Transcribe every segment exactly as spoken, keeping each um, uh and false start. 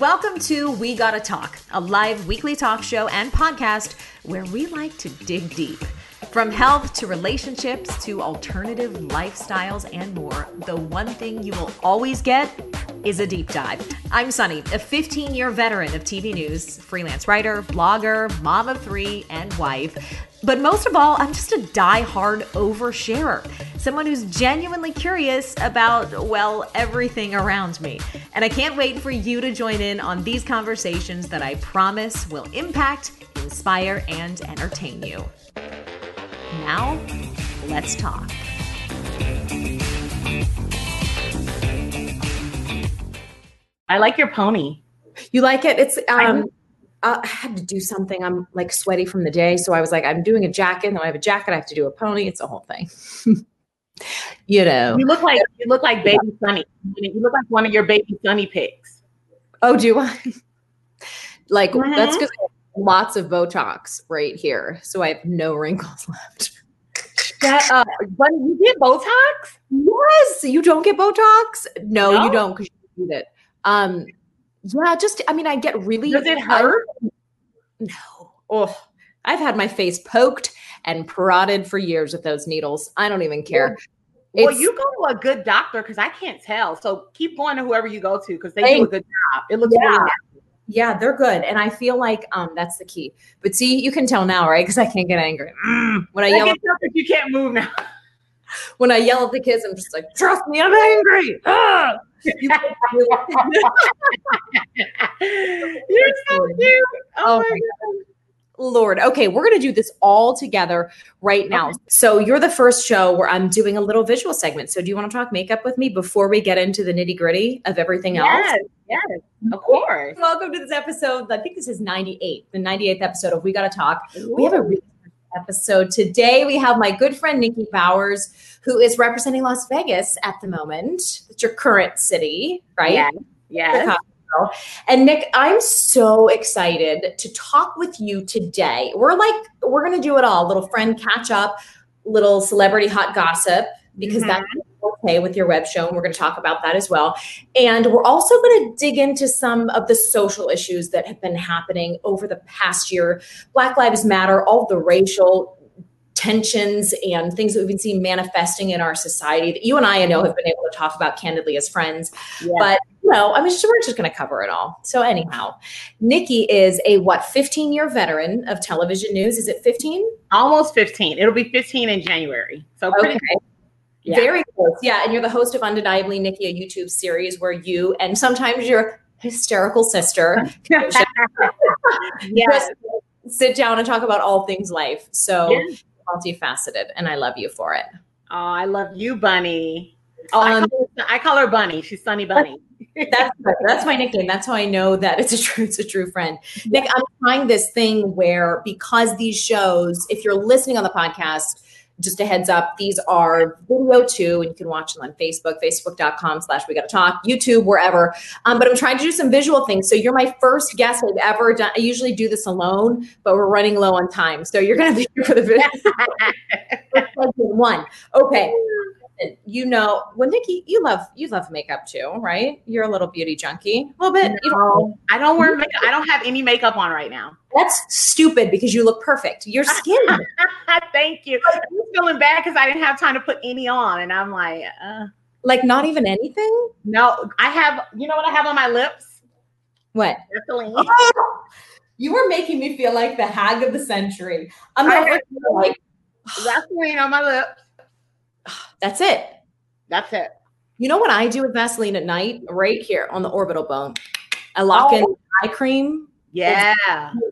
Welcome to We Gotta Talk, a live weekly talk show and podcast where we like to dig deep. From health to relationships to alternative lifestyles and more, the one thing you will always get is a deep dive. I'm Sunny, a fifteen-year veteran of T V news, freelance writer, blogger, mom of three, and wife. But most of all, I'm just a die-hard oversharer, someone who's genuinely curious about, well, everything around me. And I can't wait for you to join in on these conversations that I promise will impact, inspire, and entertain you. Now, let's talk. I like your pony. You like it? It's um, I had to do something. I'm like sweaty from the day. So I was like, I'm doing a jacket. Now I have a jacket. I have to do a pony. It's a whole thing. You know. You look like you look like baby yeah. Sunny. You look like one of your baby Sunny pics. Oh, do I? Like uh-huh. That's because I have lots of Botox right here. So I have no wrinkles left. That, uh, but you get Botox? Yes. You don't get Botox? No, no. You don't because you need it. Um, yeah, just, I mean, I get really, does it hurt? I, no. Oh, I've had my face poked and prodded for years with those needles. I don't even care. Well, well you go to a good doctor. Cause I can't tell. So keep going to whoever you go to. Cause they, they do a good job. It looks yeah. really good. Yeah, they're good. And I feel like, um, that's the key, but see, you can tell now, right? Cause I can't get angry. Mm, when I, I yell, can tell that you can't move now. When I yell at the kids, I'm just like, trust me, I'm angry. Ugh. You're so cute. Oh, oh my God. God. Lord. Okay. We're going to do this all together right now. Okay. So you're the first show where I'm doing a little visual segment. So do you want to talk makeup with me before we get into the nitty gritty of everything yes, else? Yes. Yes. Of course. Welcome to this episode. I think this is ninety-eight, the ninety-eighth episode of We Gotta Talk. Ooh. We have a really episode. Today, we have my good friend, Nikki Bowers, who is representing Las Vegas at the moment. It's your current city, right? Yeah. Yes. And Nick, I'm so excited to talk with you today. We're like, we're going to do it all. Little friend catch up, little celebrity hot gossip, because mm-hmm. that's okay with your web show. And we're going to talk about that as well. And we're also going to dig into some of the social issues that have been happening over the past year. Black Lives Matter, all the racial tensions and things that we've been seeing manifesting in our society that you and I, I know have been able to talk about candidly as friends. Yeah. But, you know, I mean, we're just going to cover it all. So anyhow, Nikki is a, what, fifteen-year veteran of television news. Is it fifteen? Almost fifteen. It'll be fifteen in January. So pretty okay. cool. Yeah. Very close. Yeah. And you're the host of Undeniably Nikki, a YouTube series where you and sometimes your hysterical sister yes. sit down and talk about all things life. So yeah. multifaceted. And I love you for it. Oh, I love you, Bunny. Oh, um, I, call her, I call her Bunny. She's Sunny Bunny. That's that's my nickname. That's how I know that it's a true, it's a true friend. Yeah. Nick, I'm trying this thing where because these shows, if you're listening on the podcast, just a heads up, these are video too, and you can watch them on Facebook, facebook.com slash we gotta talk, YouTube, wherever. Um, but I'm trying to do some visual things. So you're my first guest I've ever done. I usually do this alone, but we're running low on time. So you're gonna be here for the video. One. Okay. You know, well, Nikki, you love you love makeup too, right? You're a little beauty junkie. A little bit. No, don't, I don't wear makeup. I don't have any makeup on right now. That's stupid because you look perfect. Your skin. Thank you. I'm feeling bad because I didn't have time to put any on. And I'm like, uh. Like not even anything? No, I have, you know what I have on my lips? What? Vaseline. Oh, you were making me feel like the hag of the century. I'm not I like Vaseline on my lips. That's it. That's it. You know what I do with Vaseline at night? Right here on the orbital bone. I lock oh. in eye cream. Yeah.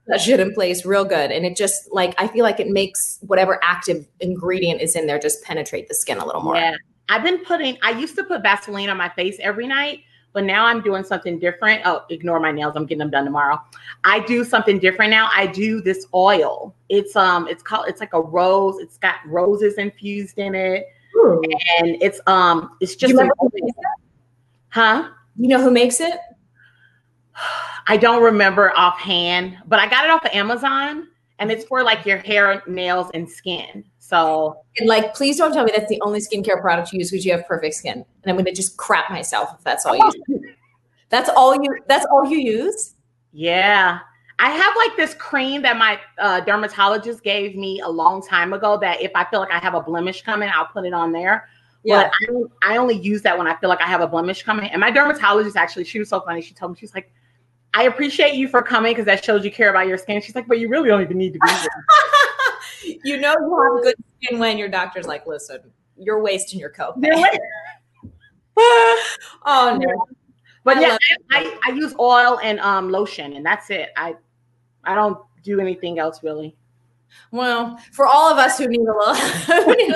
That shit in place real good. And it just like, I feel like it makes whatever active ingredient is in there just penetrate the skin a little more. Yeah. I've been putting, I used to put Vaseline on my face every night, but now I'm doing something different. Oh, ignore my nails. I'm getting them done tomorrow. I do something different now. I do this oil. It's, um, it's called, it's like a rose. It's got roses infused in it. Ooh. And it's um, it's just, you huh? You know who makes it? I don't remember offhand, but I got it off of Amazon, and it's for like your hair, nails, and skin. So, and like, please don't tell me that's the only skincare product you use because you have perfect skin, and I'm gonna just crap myself if that's all you do. That's all you, that's all you use? Yeah. I have like this cream that my uh, dermatologist gave me a long time ago that if I feel like I have a blemish coming, I'll put it on there. Yeah. But I, I only use that when I feel like I have a blemish coming. And my dermatologist actually, she was so funny. She told me, she's like, I appreciate you for coming because that shows you care about your skin. She's like, but you really don't even need to be here. You know you have good skin when your doctor's like, listen, you're wasting your copay. Oh, no. But I yeah, I, I, I use oil and um, lotion, and that's it. I I don't do anything else, really. Well, for all of us who need a little. I,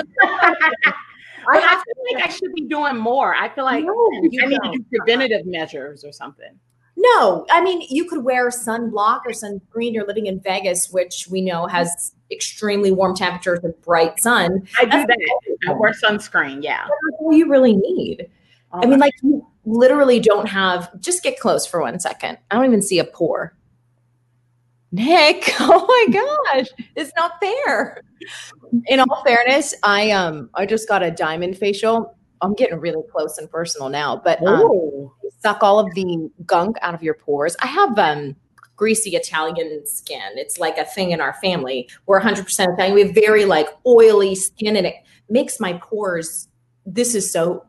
I feel like I should be doing more. I feel like no, I need don't. to do preventative measures or something. No, I mean, you could wear sunblock or sunscreen. You're living in Vegas, which we know has extremely warm temperatures and bright sun. I do that. I wear sunscreen, yeah. That's all you really need. Oh, I mean, like, you literally don't have, just get close for one second. I don't even see a pore. Nick, oh my gosh, it's not fair. In all fairness, I um I just got a diamond facial. I'm getting really close and personal now, but um, suck all of the gunk out of your pores. I have um greasy Italian skin. It's like a thing in our family. We're one hundred percent Italian. We have very like oily skin, and it makes my pores, this is so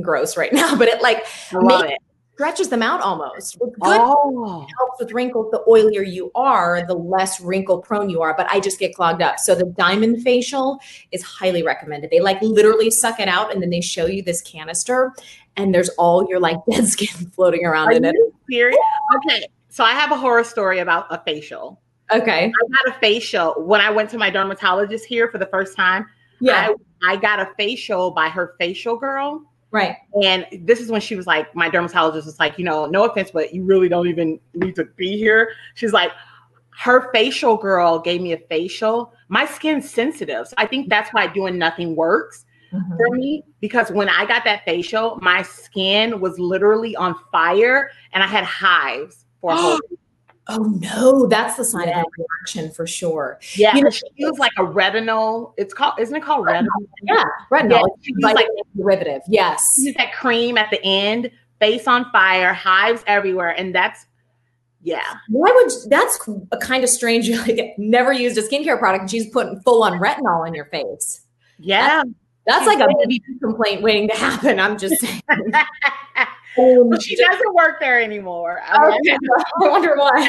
gross right now, but it like makes, it. stretches them out almost. It's good. Oh. It helps with wrinkles. The oilier you are, the less wrinkle prone you are, but I just get clogged up. So the diamond facial is highly recommended. They like literally suck it out, and then they show you this canister, and there's all your like dead skin floating around are in it. Serious? Okay. So I have a horror story about a facial. Okay. I got a facial when I went to my dermatologist here for the first time. Yeah. I, I got a facial by her facial girl. Right. And this is when she was like, my dermatologist was like, you know, no offense, but you really don't even need to be here. She's like, her facial girl gave me a facial. My skin's sensitive. So I think that's why doing nothing works mm-hmm. for me, because when I got that facial, my skin was literally on fire and I had hives for a whole week. Oh no, that's the sign yeah. of a reaction for sure. Yeah, you know, she used like a retinol. It's called, isn't it called retinol? Yeah, retinol. Yeah. She used like a derivative. Yes, she used that cream at the end. Face on fire, hives everywhere, and that's yeah. Why would that's a kind of strange? Like, never used a skincare product. And she's putting full on retinol in your face. Yeah, that's, that's like a baby complaint waiting to happen. I'm just saying. Um, well, she doesn't work there anymore. I, okay. I wonder why.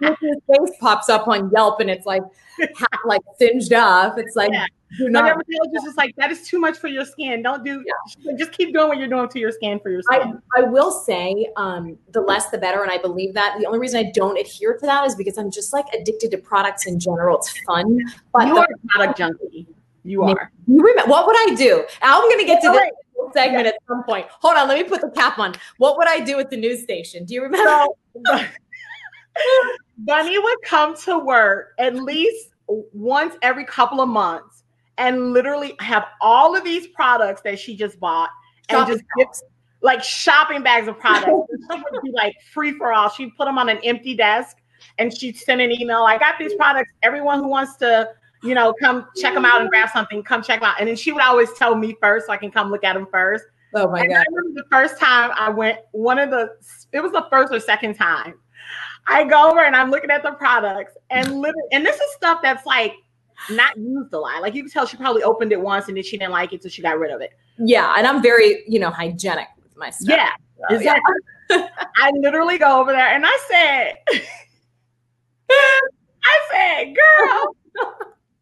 His face pops up on Yelp and it's like, half, like singed off. It's like, yeah. do not. Like just is like, that is too much for your skin. Don't do, yeah. just keep doing what you're doing to your skin for your skin. I, I will say um, the less the better. And I believe that. The only reason I don't adhere to that is because I'm just like addicted to products in general. It's fun. But you are a product junkie. You are. You remember, what would I do? I'm going to get to this segment at some point. Hold on, let me put the cap on. What would I do at the news station? Do you remember? So, Bunny would come to work at least once every couple of months and literally have all of these products that she just bought and shopping just gives, like shopping bags of products. She would be like free for all. She'd put them on an empty desk and she'd send an email. I got these products. Everyone who wants to, you know, come check them out and grab something, come check them out. And then she would always tell me first so I can come look at them first. Oh my and God. I remember the first time I went, one of the, it was the first or second time. I go over and I'm looking at the products and literally, and this is stuff that's like not used a lot. Like you can tell she probably opened it once and then she didn't like it, so she got rid of it. Yeah. And I'm very, you know, hygienic with my stuff. Yeah. So, exactly. Yeah. I literally go over there and I said, I said, girl,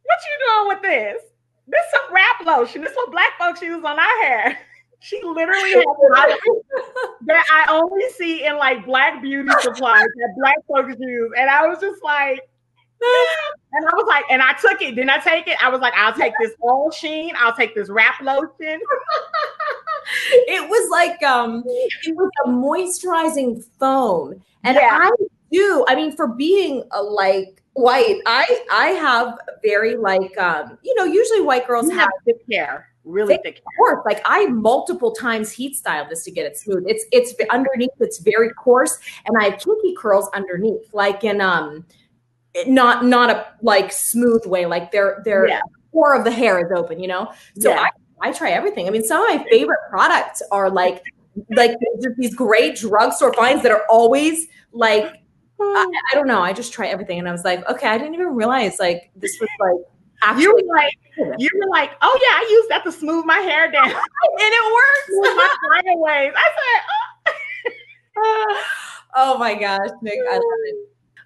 what you doing with this? This is some wrap lotion. This is what black folks use on our hair. She literally had that I only see in like black beauty supplies that black folks use. And I was just like, and I was like, and I took it. Didn't I take it? I was like, I'll take this oil sheen. I'll take this wrap lotion. It was like, um, it was a moisturizing foam. And yeah. I do, I mean, for being a like, white. I I have very like um you know usually white girls have, have thick hair, really thick, thick hair. Coarse. Like I multiple times heat styled this to get it smooth. It's it's underneath. It's very coarse, and I have kinky curls underneath, like in um not not a like smooth way. Like their their yeah. core of the hair is open, you know. So yeah. I I try everything. I mean, some of my favorite products are like like just these great drugstore finds that are always like, I, I don't know. I just try everything. And I was like, okay, I didn't even realize like this was like, actually, you were like, you were like, oh yeah, I used that to smooth my hair down, and it works. My brain waves. I said, oh. Oh my gosh, Nick, I love it.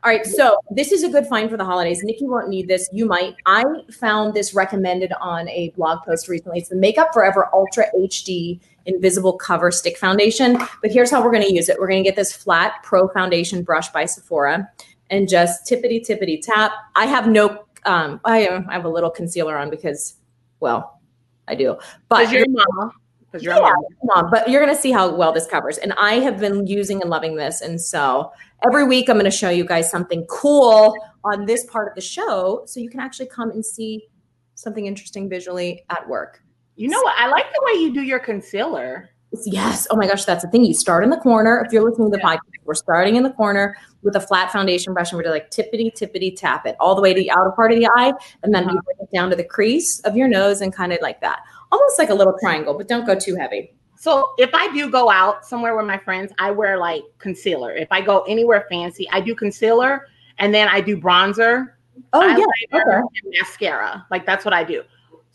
All right, so this is a good find for the holidays. Nikki won't need this. You might. I found this recommended on a blog post recently. It's the Makeup Forever Ultra H D Invisible Cover Stick Foundation. But here's how we're going to use it. We're going to get this flat Pro Foundation brush by Sephora and just tippity tippity tap. I have no. Um, I, I have a little concealer on because, well, I do. But your mom, because your mom, yeah, but you're gonna see how well this covers. And I have been using and loving this. And so every week I'm gonna show you guys something cool on this part of the show, so you can actually come and see something interesting visually at work. You know what? I like the way you do your concealer. Yes. Oh my gosh, that's the thing. You start in the corner. If you're listening to the yeah. podcast, we're starting in the corner with a flat foundation brush, and we're just like tippity, tippity, tap it all the way to the outer part of the eye. And then uh-huh. you bring it down to the crease of your nose and kind of like that. Almost like a little triangle, but don't go too heavy. So if I do go out somewhere with my friends, I wear like concealer. If I go anywhere fancy, I do concealer and then I do bronzer. Oh, I yeah. Okay. And mascara. Like that's what I do.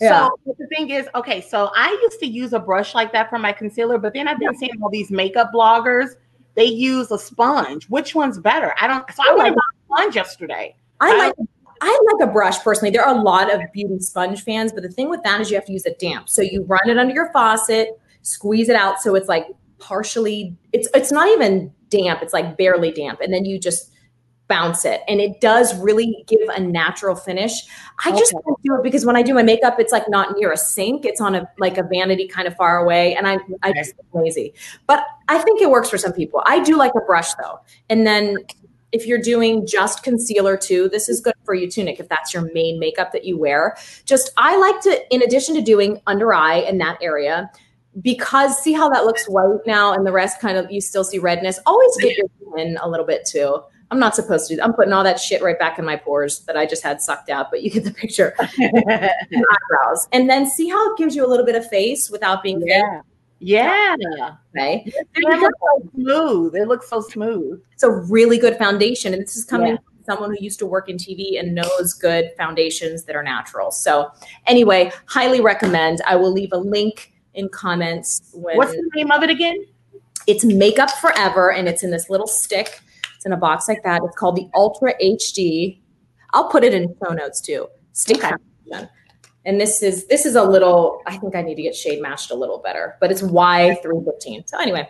Yeah. So the thing is, okay, so I used to use a brush like that for my concealer, but then I've been seeing all these makeup bloggers, they use a sponge. Which one's better? I don't, so I went and bought a sponge yesterday. I like, I like a brush personally. There are a lot of beauty sponge fans, but the thing with that is you have to use it damp. So you run it under your faucet, squeeze it out. So it's like partially, it's, it's not even damp. It's like barely damp. And then you just bounce it. And it does really give a natural finish. I okay. just don't do it because when I do my makeup, it's like not near a sink. It's on a, like a vanity kind of far away. And I, okay. I just get lazy, but I think it works for some people. I do like a brush though. And then if you're doing just concealer too, this is good for you too, Nick, if that's your main makeup that you wear. Just, I like to, in addition to doing under eye in that area, because see how that looks white now and the rest kind of, you still see redness, always get your skin a little bit too. I'm not supposed to. I'm putting all that shit right back in my pores that I just had sucked out, but you get the picture. Eyebrows. And then see how it gives you a little bit of face without being yeah. Yeah. Okay. It looks so smooth. It looks so smooth. It's a really good foundation. And this is coming yeah. from someone who used to work in T V and knows good foundations that are natural. So anyway, highly recommend. I will leave a link in comments. When What's the name of it again? It's Makeup Forever, and it's in this little stick. In a box like that. It's called the Ultra H D. I'll put it in show notes too. Stick okay. And this is this is a little, I think I need to get shade matched a little better, but it's Y three fifteen. So anyway,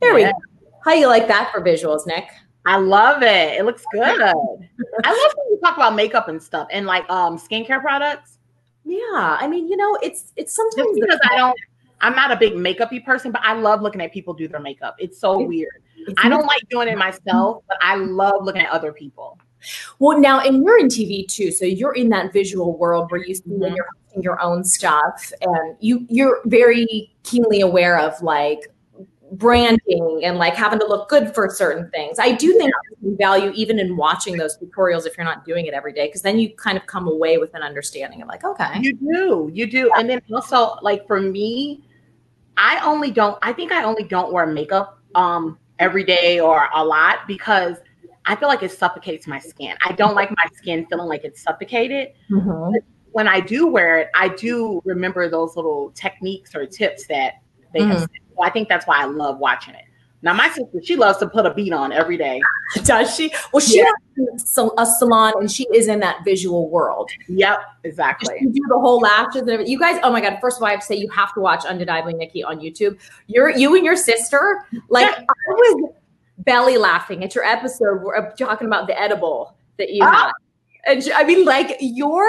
there yeah. we go. How do you like that for visuals, Nick? I love it. It looks good. I love when you talk about makeup and stuff and like um skincare products. Yeah. I mean, you know, it's it's sometimes just because I don't I'm not a big makeup-y person, but I love looking at people do their makeup. It's so it's, weird. It's I don't like doing it myself, but I love looking at other people. Well, now, and you're in T V too, so you're in that visual world where you see mm-hmm. when you're doing your own stuff, and you you're very keenly aware of like branding and like having to look good for certain things. I do think yeah. there's value even in watching those tutorials if you're not doing it every day, because then you kind of come away with an understanding of like, okay, you do, you do, yeah. and then also like for me. I only don't, I think I only don't wear makeup um, every day or a lot because I feel like it suffocates my skin. I don't like my skin feeling like it's suffocated. Mm-hmm. But when I do wear it, I do remember those little techniques or tips that they mm-hmm. have said. So I think that's why I love watching it. Now, my sister, she loves to put a bead on every day. Does she? Well, she has yeah. a salon, and she is in that visual world. Yep, exactly. You do the whole lashes and everything. You guys, oh, my God. First of all, I have to say you have to watch Undeniably Nikki on YouTube. You're, you and your sister, like, I was belly laughing at your episode. We're talking about the edible that you oh. had. And she, I mean, like, your...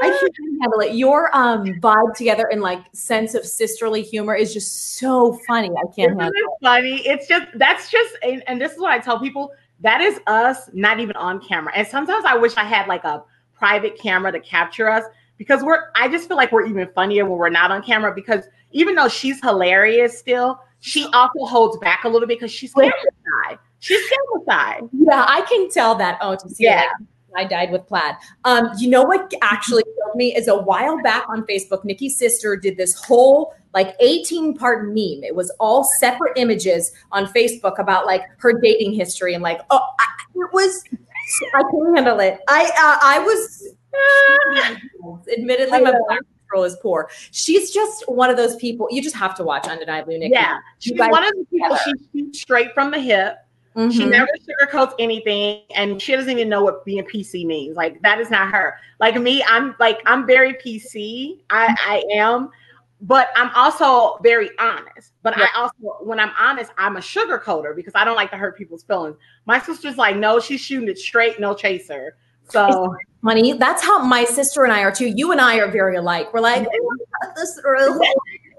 I can't handle it. Your um, vibe together and like sense of sisterly humor is just so funny. I can't Isn't handle it. Funny. It's just that's just and, and this is what I tell people. That is us, not even on camera. And sometimes I wish I had like a private camera to capture us because we're. I just feel like we're even funnier when we're not on camera because even though she's hilarious, still she also holds back a little bit because she's scared to die. She's scared to die. Yeah, I can tell that. Oh, to see yeah. It. I dyed with plaid. Um, you know what actually killed me is a while back on Facebook, Nikki's sister did this whole like eighteen part meme. It was all separate images on Facebook about like her dating history and like, oh, I, it was, I couldn't handle it. I, uh, I was, uh, admittedly, my black girl is poor. She's just one of those people. You just have to watch Undeniably Nikki. Yeah, she's one of the people, she shoots straight from the hip. Mm-hmm. She never sugarcoats anything, and she doesn't even know what being P C means. Like, that is not her. Like me, I'm like, I'm very P C. I, I am, but I'm also very honest. But yeah. I also, when I'm honest, I'm a sugarcoater because I don't like to hurt people's feelings. My sister's like, no, she's shooting it straight, no chaser. So funny. That's how my sister and I are too. You and I are very alike. We're like, I want to cut this through.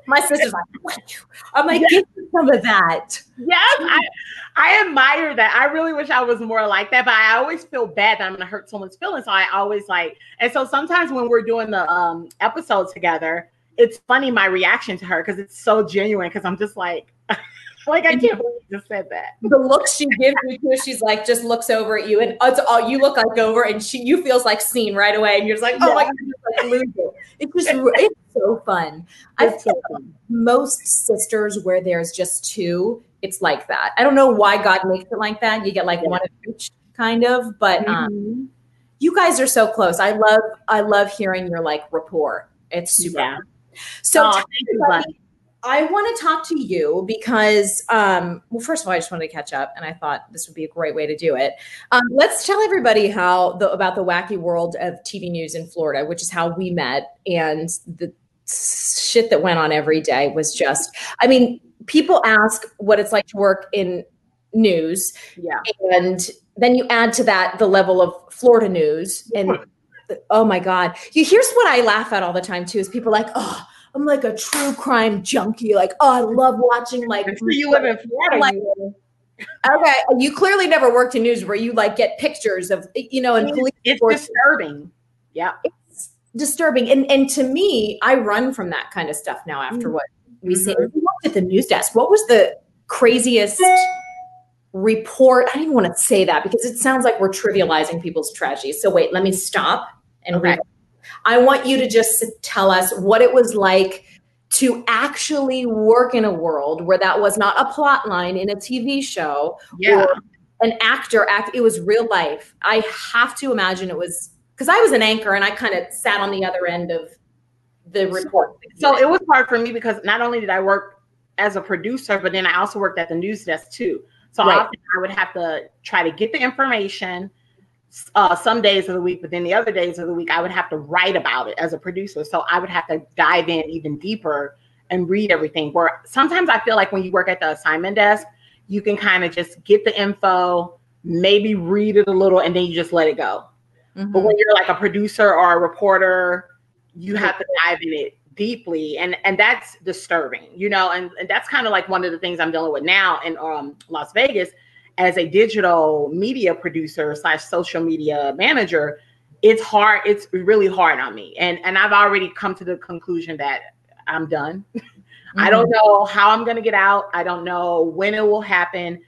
My sister's like, what? I'm like, yes. Give me some of that. Yes, I, I admire that. I really wish I was more like that, but I always feel bad that I'm going to hurt someone's feelings. So I always like, and so sometimes when we're doing the um, episode together, it's funny, my reaction to her, because it's so genuine, because I'm just like, like, I can't believe you just said that. The look she gives you too, she's like, just looks over at you, and it's all, you look like over, and she, you feels like seen right away, and you're just like, oh yeah. My God, like, lose it. It's just, it's so fun. It's I feel so fun. Most sisters where there's just two, it's like that. I don't know why God makes it like that. You get like yeah. one of each kind of, but mm-hmm. um, you guys are so close. I love, I love hearing your like rapport. It's super. Yeah. So oh, thank you, buddy. I want to talk to you because, um, well, first of all, I just wanted to catch up, and I thought this would be a great way to do it. Um, let's tell everybody how the, about the wacky world of T V news in Florida, which is how we met, and the shit that went on every day was just, I mean, people ask what it's like to work in news, yeah, and then you add to that the level of Florida news, and oh my God, you, here's what I laugh at all the time too, is people like, oh, I'm like a true crime junkie. Like, oh, I love watching like. You live in Florida. Like, okay, you clearly never worked in news where you like get pictures of, you know, and police. It's disturbing. Yeah, it's disturbing, and and to me, I run from that kind of stuff now. After mm-hmm. what we mm-hmm. see, we looked at the news desk. What was the craziest report? I don't even want to say that because it sounds like we're trivializing people's tragedies. So wait, let me stop and. Okay. Read. I want you to just tell us what it was like to actually work in a world where that was not a plot line in a T V show yeah. or an actor act. It was real life. I have to imagine it was, because I was an anchor and I kind of sat on the other end of the report. So, so it was hard for me because not only did I work as a producer, but then I also worked at the news desk too. So right. often I would have to try to get the information Uh, some days of the week, but then the other days of the week, I would have to write about it as a producer. So I would have to dive in even deeper and read everything. Where sometimes I feel like when you work at the assignment desk, you can kind of just get the info, maybe read it a little, and then you just let it go. Mm-hmm. But when you're like a producer or a reporter, you have to dive in it deeply. And, and that's disturbing, you know, and, and that's kind of like one of the things I'm dealing with now in um, Las Vegas. As a digital media producer slash social media manager, it's hard. It's really hard on me. And and I've already come to the conclusion that I'm done. Mm-hmm. I don't know how I'm going to get out. I don't know when it will happen.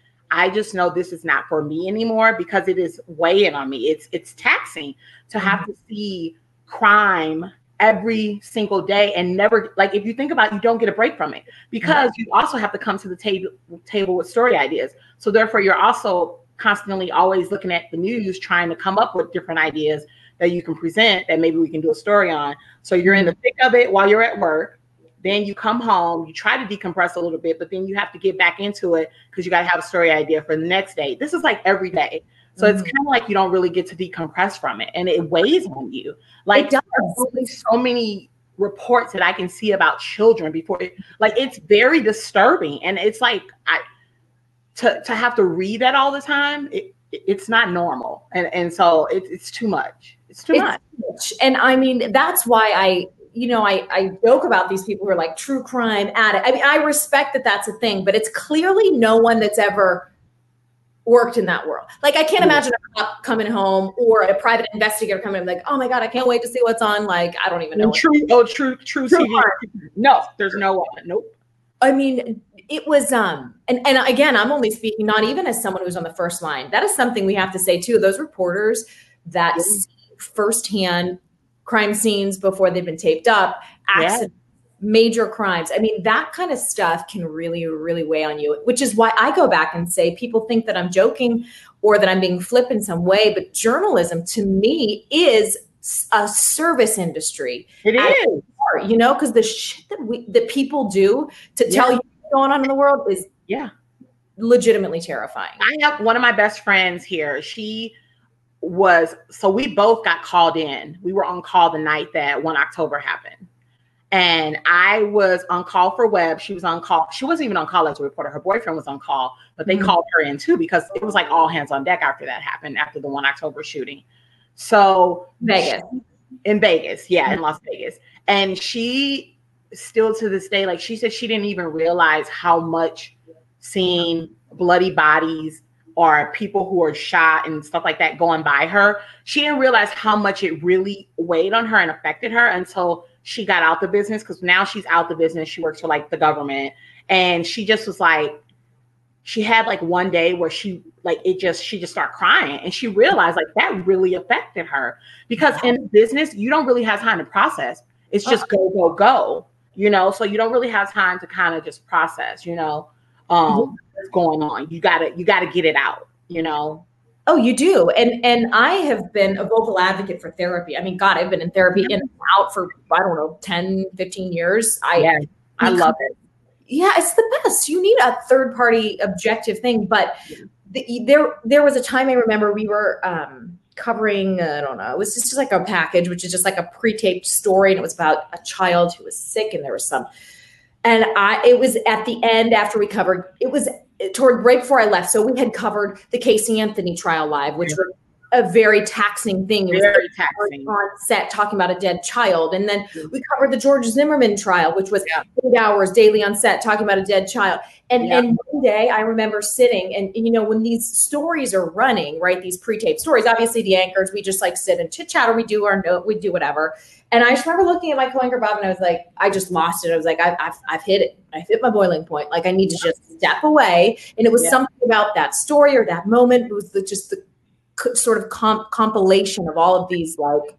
I just know this is not for me anymore because it is weighing on me. It's it's taxing to mm-hmm. have to see crime every single day and never, like, if you think about it, you don't get a break from it because yeah. you also have to come to the table table with story ideas. So therefore you're also constantly always looking at the news, trying to come up with different ideas that you can present that maybe we can do a story on. So you're in the thick of it while you're at work, then you come home, you try to decompress a little bit, but then you have to get back into it because you got to have a story idea for the next day. This is like every day. So it's kind of like you don't really get to decompress from it, and it weighs on you. Like there are really so many reports that I can see about children before, it, like it's very disturbing, and it's like I to to have to read that all the time. It, it it's not normal, and and so it, it's too much. It's too it's much. much, and I mean that's why I. You know, I, I joke about these people who are like true crime addict. I mean, I respect that that's a thing, but it's clearly no one that's ever worked in that world. Like, I can't imagine a cop coming home or a private investigator coming in like, oh my God, I can't wait to see what's on. Like, I don't even know. True, oh, true, true. true no, there's no one. Nope. I mean, it was, um, and, and again, I'm only speaking, not even as someone who's on the first line. That is something we have to say too. Those reporters that yeah. see firsthand crime scenes before they've been taped up, accidents, yeah. major crimes. I mean, that kind of stuff can really, really weigh on you, which is why I go back and say people think that I'm joking or that I'm being flip in some way. But journalism to me is a service industry. It is. Part, you know, because the shit that, we, that people do to yeah. tell you what's going on in the world is yeah. legitimately terrifying. I have one of my best friends here. She was, so we both got called in. We were on call the night that First October happened. And I was on call for web. She was on call. She wasn't even on call as a reporter. Her boyfriend was on call, but they mm-hmm. called her in too, because it was like all hands on deck after that happened, after the First October shooting. So Vegas. She, in Vegas. Yeah. Mm-hmm. In Las Vegas. And she still to this day, like she said, she didn't even realize how much seeing bloody bodies or people who are shot and stuff like that going by her, she didn't realize how much it really weighed on her and affected her until she got out the business. Because now she's out the business. She works for like the government. And she just was like, she had like one day where she like, it just, she just started crying. And she realized like that really affected her, because in business, you don't really have time to process. It's just go, go, go, you know? So you don't really have time to kind of just process, you know? Um, what's going on? You gotta, you gotta get it out, you know? Oh, you do. And, and I have been a vocal advocate for therapy. I mean, God, I've been in therapy in and out for, I don't know, ten, fifteen years. I, yeah, I love it. Yeah. It's the best. You need a third party objective thing, but yeah. the, there, there was a time I remember we were, um, covering, uh, I don't know, it was just, just like a package, which is just like a pre-taped story. And it was about a child who was sick, and there was some, And I, it was at the end after we covered, it was toward right before I left. So we had covered the Casey Anthony trial live, which yeah. was a very taxing thing. It was very taxing. On set talking about a dead child. And then yeah. we covered the George Zimmerman trial, which was yeah. eight hours daily on set talking about a dead child. And, yeah. and one day I remember sitting and, and, you know, when these stories are running, right, these pre-taped stories, obviously the anchors, we just like sit and chit chat or we do our note, we do whatever. And I just remember looking at my co-anchor Bob, and I was like, I just lost it. I was like, I've, I've, I've hit it. I've hit my boiling point. Like I need to just step away. And it was yeah. something about that story or that moment. It was the, just the co- sort of comp- compilation of all of these like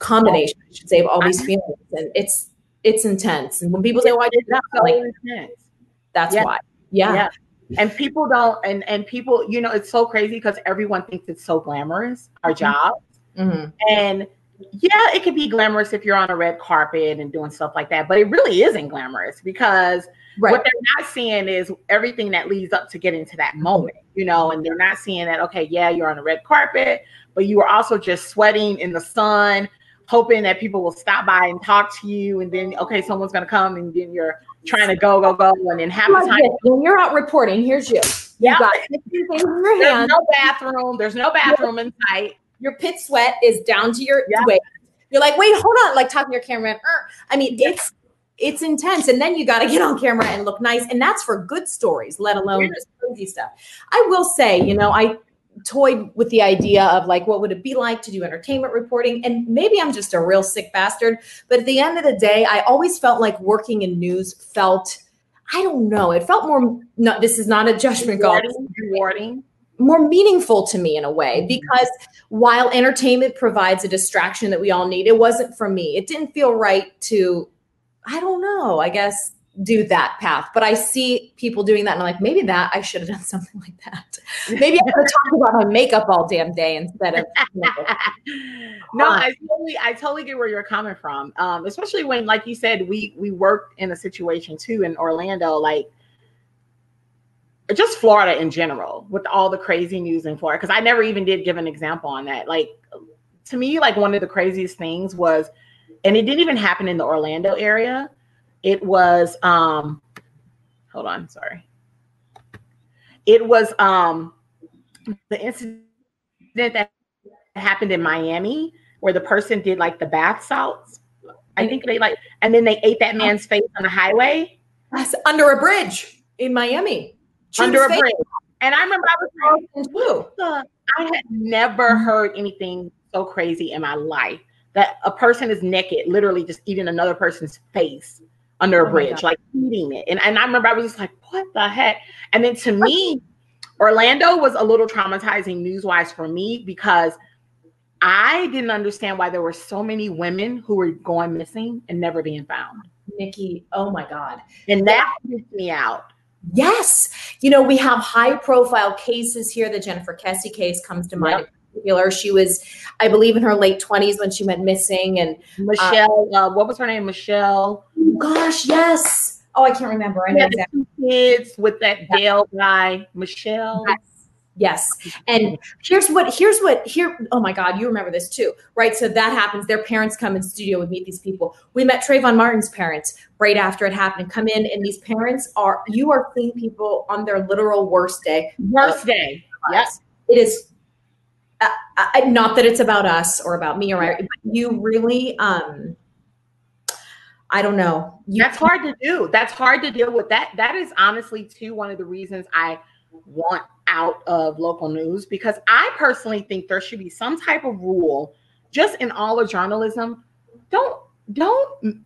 combinations, I should say, of all these feelings. And it's, it's intense. And when people say, well, I did that, I'm like, intense. That's yeah. why. Yeah. yeah. And people don't, and, and people, you know, it's so crazy because everyone thinks it's so glamorous, our mm-hmm. job. Mm-hmm. And yeah, it could be glamorous if you're on a red carpet and doing stuff like that, but it really isn't glamorous because right. what they're not seeing is everything that leads up to getting to that moment, you know, and they're not seeing that, okay, yeah, you're on a red carpet, but you are also just sweating in the sun, hoping that people will stop by and talk to you. And then, okay, someone's going to come, and then you're trying to go, go, go. And then half the time when you're out reporting, here's you. You yeah. got fifty things in your hand. There's no bathroom. There's no bathroom in sight. Your pit sweat is down to your yeah. waist. You're like, wait, hold on. Like talking to your cameraman. Er. I mean, yeah. it's it's intense. And then you got to get on camera and look nice. And that's for good stories, let alone yeah. just crazy stuff. I will say, you know, I toyed with the idea of like, what would it be like to do entertainment reporting? And maybe I'm just a real sick bastard. But at the end of the day, I always felt like working in news felt, I don't know. It felt more, no, this is not a judgment call. Rewarding. More meaningful to me in a way, because while entertainment provides a distraction that we all need, it wasn't for me. It didn't feel right to, I don't know, I guess, do that path. But I see people doing that and I'm like, maybe that I should have done something like that. Maybe I could have talked about my makeup all damn day instead of. You know. No, I totally, I totally get where you're coming from. Um, especially when, like you said, we, we worked in a situation too in Orlando, like, just Florida in general with all the crazy news in Florida. Cause I never even did give an example on that. Like to me, like one of the craziest things was, and it didn't even happen in the Orlando area. It was, um, hold on, sorry. It was um, the incident that happened in Miami where the person did like the bath salts. I think they like, and then they ate that man's face on the highway. That's under a bridge in Miami. Under a bridge. And I remember I was like, I had never heard anything so crazy in my life that a person is naked, literally just eating another person's face under a bridge, like eating it. And, and I remember I was just like, what the heck? And then to me, Orlando was a little traumatizing news-wise for me because I didn't understand why there were so many women who were going missing and never being found. Nikki, oh my God. And that freaked me out. Yes. You know, we have high profile cases here. The Jennifer Kessie case comes to mind. Yep. She was, I believe, in her late twenties when she went missing. And Michelle, uh, uh, what was her name? Michelle. Oh gosh, yes. Oh, I can't remember. I know exactly. Kids with that Dale guy, Michelle. Yes. yes. And here's what, here's what, here, oh my God, you remember this too, right? So that happens. Their parents come in the studio and meet these people. We met Trayvon Martin's parents right after it happened. Come in, and these parents are, you are seeing people on their literal worst day. Worst day. Yes. It is. Uh, I, not that it's about us or about me, or I, but you really, um, I don't know. You That's hard to do. That's hard to deal with. That. That is honestly too one of the reasons I want out of local news, because I personally think there should be some type of rule just in all of journalism. Don't, don't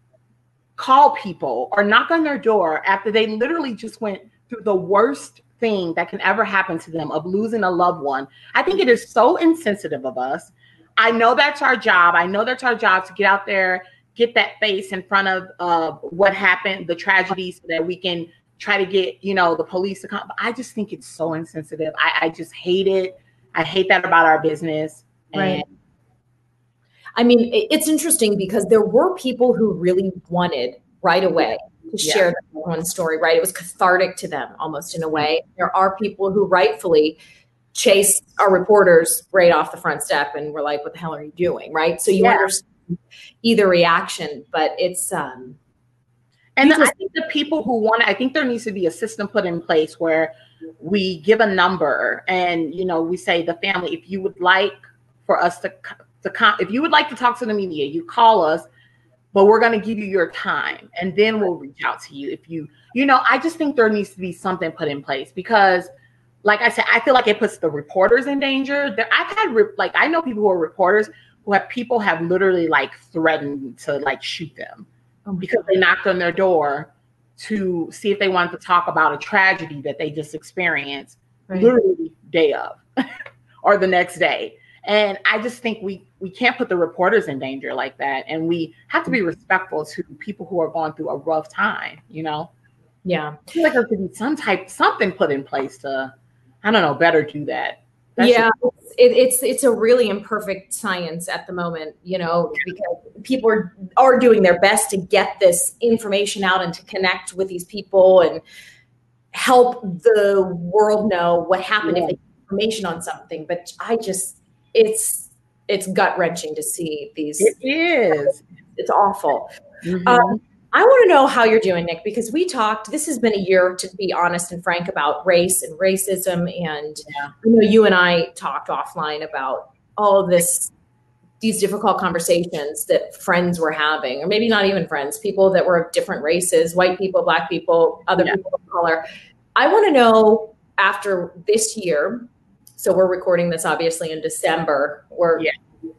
call people or knock on their door after they literally just went through the worst thing that can ever happen to them of losing a loved one. I think it is so insensitive of us. I know that's our job. I know that's our job to get out there, get that face in front of uh, what happened, the tragedy, so that we can try to get, you know, the police to come. But I just think it's so insensitive. I, I just hate it. I hate that about our business. Right. And I mean, it's interesting because there were people who really wanted right away to yeah. share that one story, right? It was cathartic to them almost in a way. There are people who rightfully chase our reporters right off the front step and we're like, what the hell are you doing, right? So you yeah. understand either reaction, but it's... um, And the, I think the people who want to, I think there needs to be a system put in place where we give a number and, you know, we say the family, if you would like for us to, to if you would like to talk to the media, you call us, but we're going to give you your time and then we'll reach out to you. If you, you know, I just think there needs to be something put in place because like I said, I feel like it puts the reporters in danger. There, I've had re- like, I know people who are reporters who have people have literally like threatened to like shoot them because they knocked on their door to see if they wanted to talk about a tragedy that they just experienced right. literally day of or the next day. And I just think we, we can't put the reporters in danger like that. And we have to be respectful to people who are going through a rough time, you know? Yeah. I feel like there could be some type, something put in place to, I don't know, better do that. That's yeah. Just- It, it's it's a really imperfect science at the moment, you know, because people are, are doing their best to get this information out and to connect with these people and help the world know what happened yeah. if they get information on something. But I just, it's it's gut-wrenching to see these. It is. It's awful. Mm-hmm. Um, I want to know how you're doing, Nick, because we talked, this has been a year to be honest and frank about race and racism. And yeah. I know you and I talked offline about all of this, these difficult conversations that friends were having, or maybe not even friends, people that were of different races, white people, black people, other yeah. people of color. I want to know after this year, so we're recording this obviously in December, we're yeah.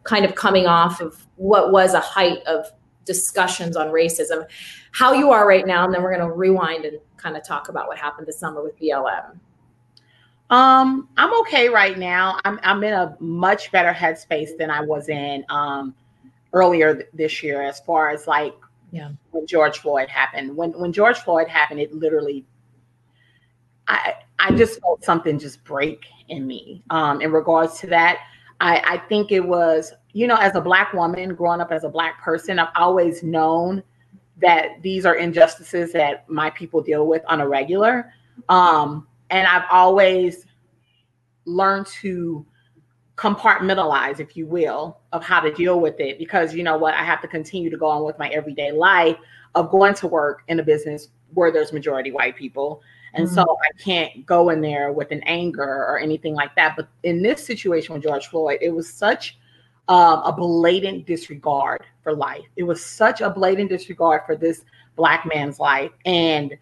kind of coming off of what was a height of discussions on racism, how you are right now, and then we're going to rewind and kind of talk about what happened this summer with B L M. Um, I'm okay right now. I'm I'm in a much better headspace than I was in um, earlier th- this year, as far as like yeah. when George Floyd happened. When when George Floyd happened, it literally, I I just felt something just break in me. Um, in regards to that, I, I think it was. You know, as a black woman growing up as a black person, I've always known that these are injustices that my people deal with on a regular. Um, and I've always learned to compartmentalize, if you will, of how to deal with it. Because you know what, I have to continue to go on with my everyday life of going to work in a business where there's majority white people. And mm-hmm. so I can't go in there with an anger or anything like that. But in this situation with George Floyd, it was such Um, a blatant disregard for life. It was such a blatant disregard for this black man's life. And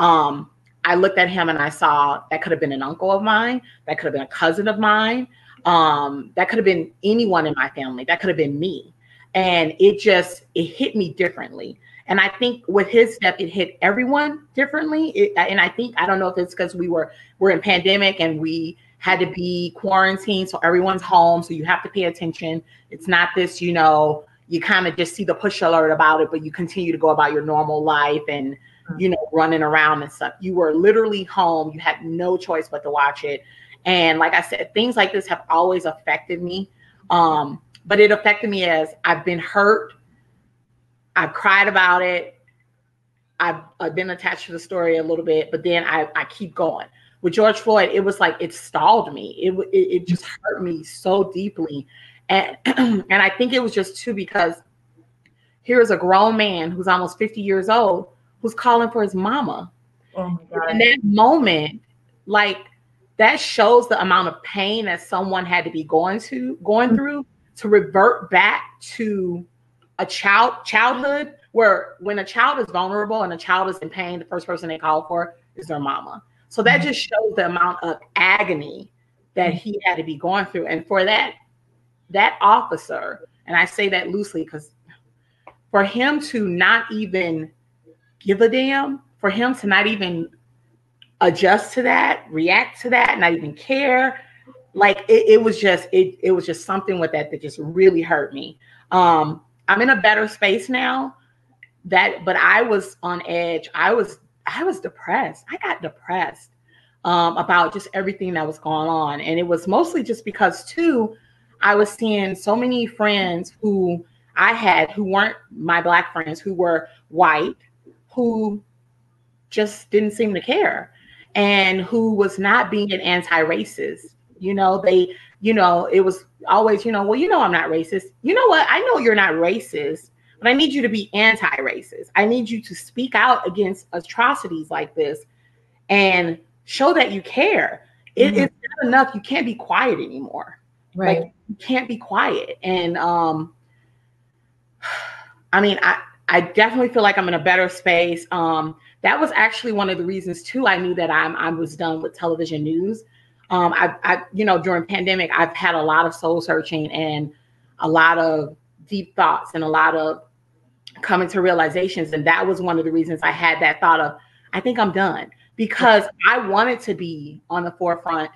um, I looked at him and I saw that could have been an uncle of mine. That could have been a cousin of mine. Um, that could have been anyone in my family. That could have been me. And it just, it hit me differently. And I think with his step, it hit everyone differently. It, and I think, I don't know if it's because we were, we're in pandemic and we had to be quarantined, so everyone's home, so you have to pay attention. It's not this, you know, you kind of just see the push alert about it, but you continue to go about your normal life and, you know, running around and stuff. You were literally home. You had no choice but to watch it. And like I said, things like this have always affected me. Um, but it affected me as I've been hurt. I've cried about it. I've, I've been attached to the story a little bit, but then I, I keep going. With George Floyd, it was like, it stalled me. It, it, it just hurt me so deeply. And, and I think it was just too, because here's a grown man who's almost fifty years old who's calling for his mama. Oh my God. In that moment, like, that shows the amount of pain that someone had to be going to going through to revert back to a child childhood where when a child is vulnerable and a child is in pain, the first person they call for is their mama. So that just shows the amount of agony that he had to be going through. And for that, that officer, and I say that loosely, because for him to not even give a damn, for him to not even adjust to that, react to that, not even care, like it, it was just it it was just something with that that just really hurt me. Um, I'm in a better space now, that, but I was on edge. I was I was depressed. I got depressed um, about just everything that was going on, and it was mostly just because too, I was seeing so many friends who I had who weren't my Black friends, who were white, who just didn't seem to care, and who was not being an anti-racist. You know, they, you know, it was always, you know, well, you know, I'm not racist. You know what? I know you're not racist, but I need you to be anti-racist. I need you to speak out against atrocities like this and show that you care. Mm-hmm. It, it's not enough. You can't be quiet anymore. Right. Like, you can't be quiet. And um, I mean, I, I definitely feel like I'm in a better space. Um, that was actually one of the reasons too. I knew that I'm, I was done with television news. Um, I, I, you know, during pandemic, I've had a lot of soul searching and a lot of deep thoughts and a lot of coming to realizations. And that was one of the reasons I had that thought of, I think I'm done, because I wanted to be on the forefront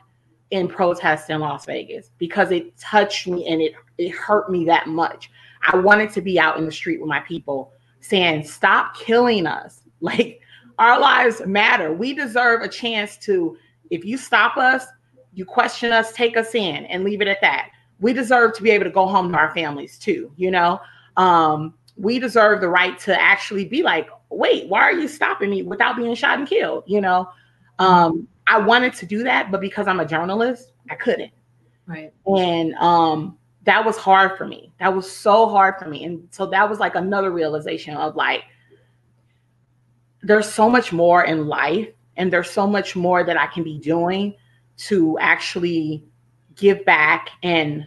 in protest in Las Vegas because it touched me and it, it hurt me that much. I wanted to be out in the street with my people saying, stop killing us. Like, our lives matter. We deserve a chance to, if you stop us, you question us, take us in and leave it at that. We deserve to be able to go home to our families too. You know, um, we deserve the right to actually be like, wait, why are you stopping me without being shot and killed? You know, um, I wanted to do that, but because I'm a journalist, I couldn't. Right. And um, that was hard for me. That was so hard for me. And so that was like another realization of like, there's so much more in life and there's so much more that I can be doing to actually give back and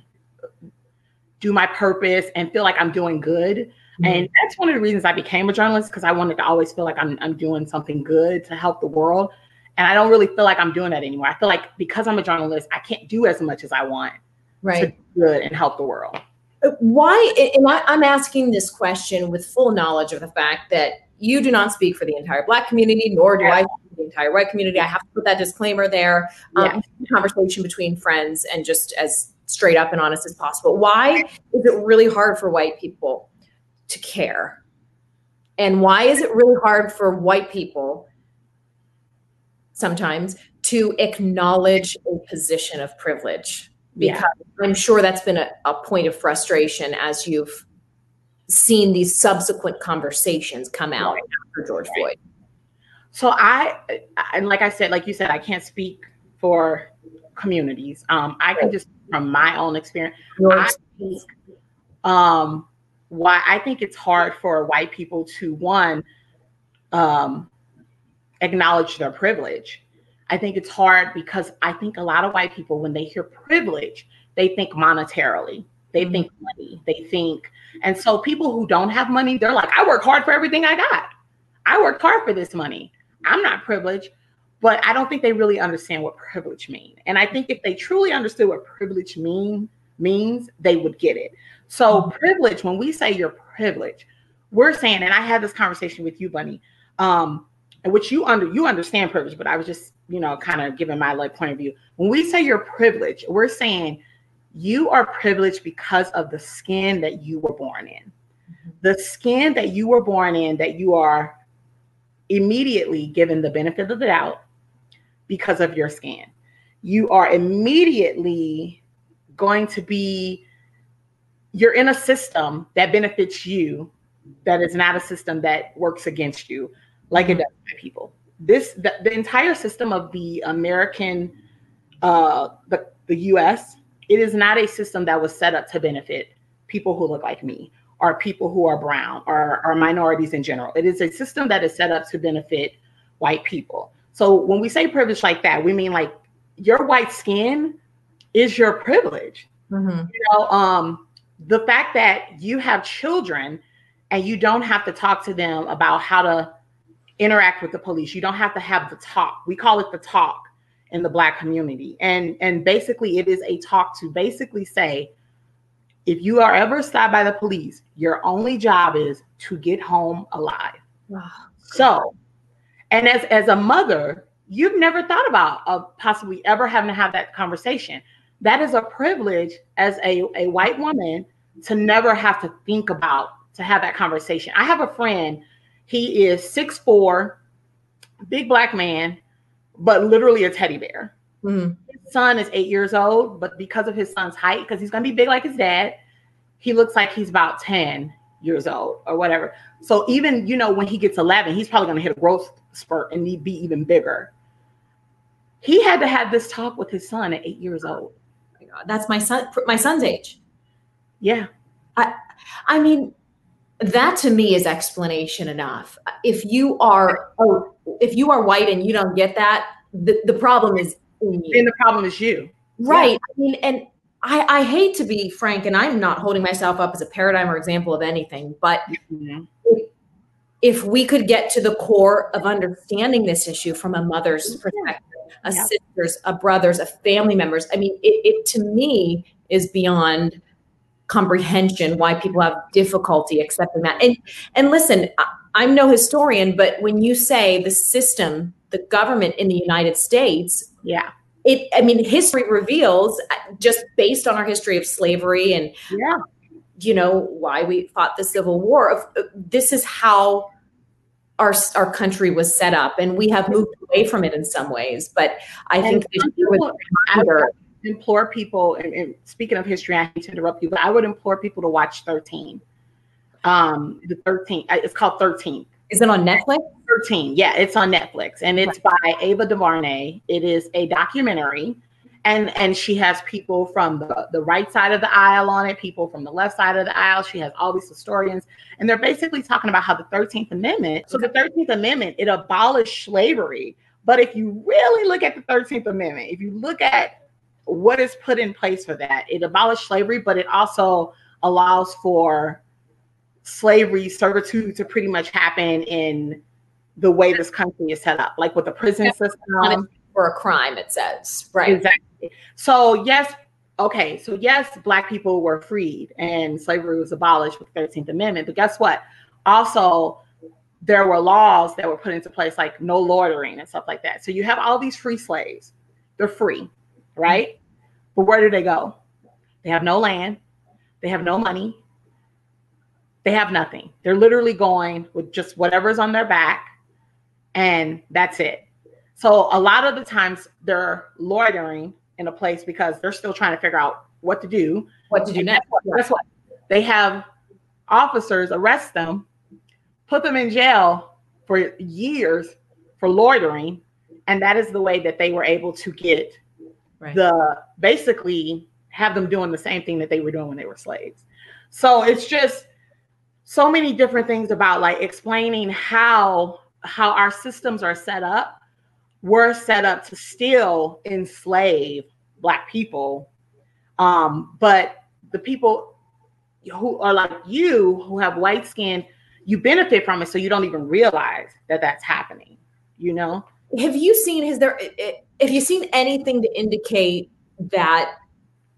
do my purpose and feel like I'm doing good. Mm-hmm. And that's one of the reasons I became a journalist, because I wanted to always feel like I'm, I'm doing something good to help the world. And I don't really feel like I'm doing that anymore. I feel like because I'm a journalist, I can't do as much as I want right. to do good and help the world. Why, and I, I'm asking this question with full knowledge of the fact that you do not speak for the entire Black community, nor do yeah. I speak for the entire white community. I have to put that disclaimer there. Yeah. Um, conversation between friends and just as straight up and honest as possible. Why is it really hard for white people to care? And why is it really hard for white people sometimes to acknowledge a position of privilege? Because yeah. I'm sure that's been a, a point of frustration as you've seen these subsequent conversations come out right. after George right. Floyd. So I, and like I said, like you said, I can't speak for communities. Um, I can just, from my own experience, I think, um, why I think it's hard for white people to, one, um, acknowledge their privilege. I think it's hard because I think a lot of white people, when they hear privilege, they think monetarily. They mm-hmm. think money, they think. And so people who don't have money, they're like, I work hard for everything I got. I worked hard for this money. I'm not privileged, but I don't think they really understand what privilege means. And I think if they truly understood what privilege mean, means, they would get it. So privilege, when we say you're privileged, we're saying, and I had this conversation with you, Bunny, um, and which you under you understand privilege, but I was just, you know, kind of giving my like point of view. When we say you're privileged, we're saying you are privileged because of the skin that you were born in. The skin that you were born in, that you are immediately given the benefit of the doubt because of your skin. You are immediately going to be, you're in a system that benefits you, that is not a system that works against you like it does to people. This, the, the entire system of the American, uh, the, the U S, it is not a system that was set up to benefit people who look like me, are people who are brown, or, or minorities in general. It is a system that is set up to benefit white people. So when we say privilege like that, we mean like your white skin is your privilege. Mm-hmm. You know, um, the fact that you have children and you don't have to talk to them about how to interact with the police. You don't have to have the talk. We call it the talk in the Black community. And, and basically it is a talk to basically say, if you are ever stopped by the police, your only job is to get home alive. Wow. So, and as, as a mother, you've never thought about uh, possibly ever having to have that conversation. That is a privilege as a, a white woman to never have to think about, to have that conversation. I have a friend, he is six foot four, big Black man, but literally a teddy bear. Mm-hmm. His son is eight years old, but because of his son's height, because he's going to be big like his dad, he looks like he's about ten years old or whatever. So even, you know, when he gets eleven, he's probably going to hit a growth spurt and be even bigger. He had to have this talk with his son at eight years old. Oh my God, that's my son, my son's age. Yeah. I, I mean, that to me is explanation enough. If you are, oh, if you are white and you don't get that, the, the problem is in you. And the problem is you. Right. Yeah. I mean, and I, I hate to be frank, and I'm not holding myself up as a paradigm or example of anything, but mm-hmm. if, if we could get to the core of understanding this issue from a mother's perspective, a yeah. sister's, a brother's, a family member's, I mean, it, it to me is beyond comprehension why people have difficulty accepting that. And, and listen, I, I'm no historian, but when you say the system, the government in the United States, yeah, it, I mean, history reveals, just based on our history of slavery and, yeah. you know, why we fought the Civil War, this is how our our country was set up, and we have moved away from it in some ways. But I and think people, it was I would implore people, and, and speaking of history, I hate to interrupt you, but I would implore people to watch thirteen. Um, the thirteenth, it's called thirteenth. Is it on Netflix? thirteen, yeah, it's on Netflix, and it's by Ava DuVernay. It is a documentary, and and she has people from the, the right side of the aisle on it, people from the left side of the aisle. She has all these historians, and they're basically talking about how the thirteenth Amendment, so the thirteenth Amendment, it abolished slavery. But if you really look at the thirteenth Amendment, if you look at what is put in place for that, it abolished slavery, but it also allows for slavery, servitude to pretty much happen in the way this country is set up, like with the prison yeah, system. For a crime, it says, right? Exactly. So yes, okay. So yes, Black people were freed and slavery was abolished with the thirteenth Amendment. But guess what? Also, there were laws that were put into place, like no loitering and stuff like that. So you have all these free slaves. They're free, right? Mm-hmm. But where do they go? They have no land. They have no money. They have nothing. They're literally going with just whatever's on their back, and that's it. So a lot of the times they're loitering in a place because they're still trying to figure out what to do. What to do next. Guess what? They have officers arrest them, put them in jail for years for loitering, and that is the way that they were able to get right. the, basically have them doing the same thing that they were doing when they were slaves. So it's just so many different things about like explaining how how our systems are set up. We're set up to still enslave Black people. Um, but the people who are like you, who have white skin, you benefit from it. So you don't even realize that that's happening, you know? Have you seen, is there, have you seen anything to indicate that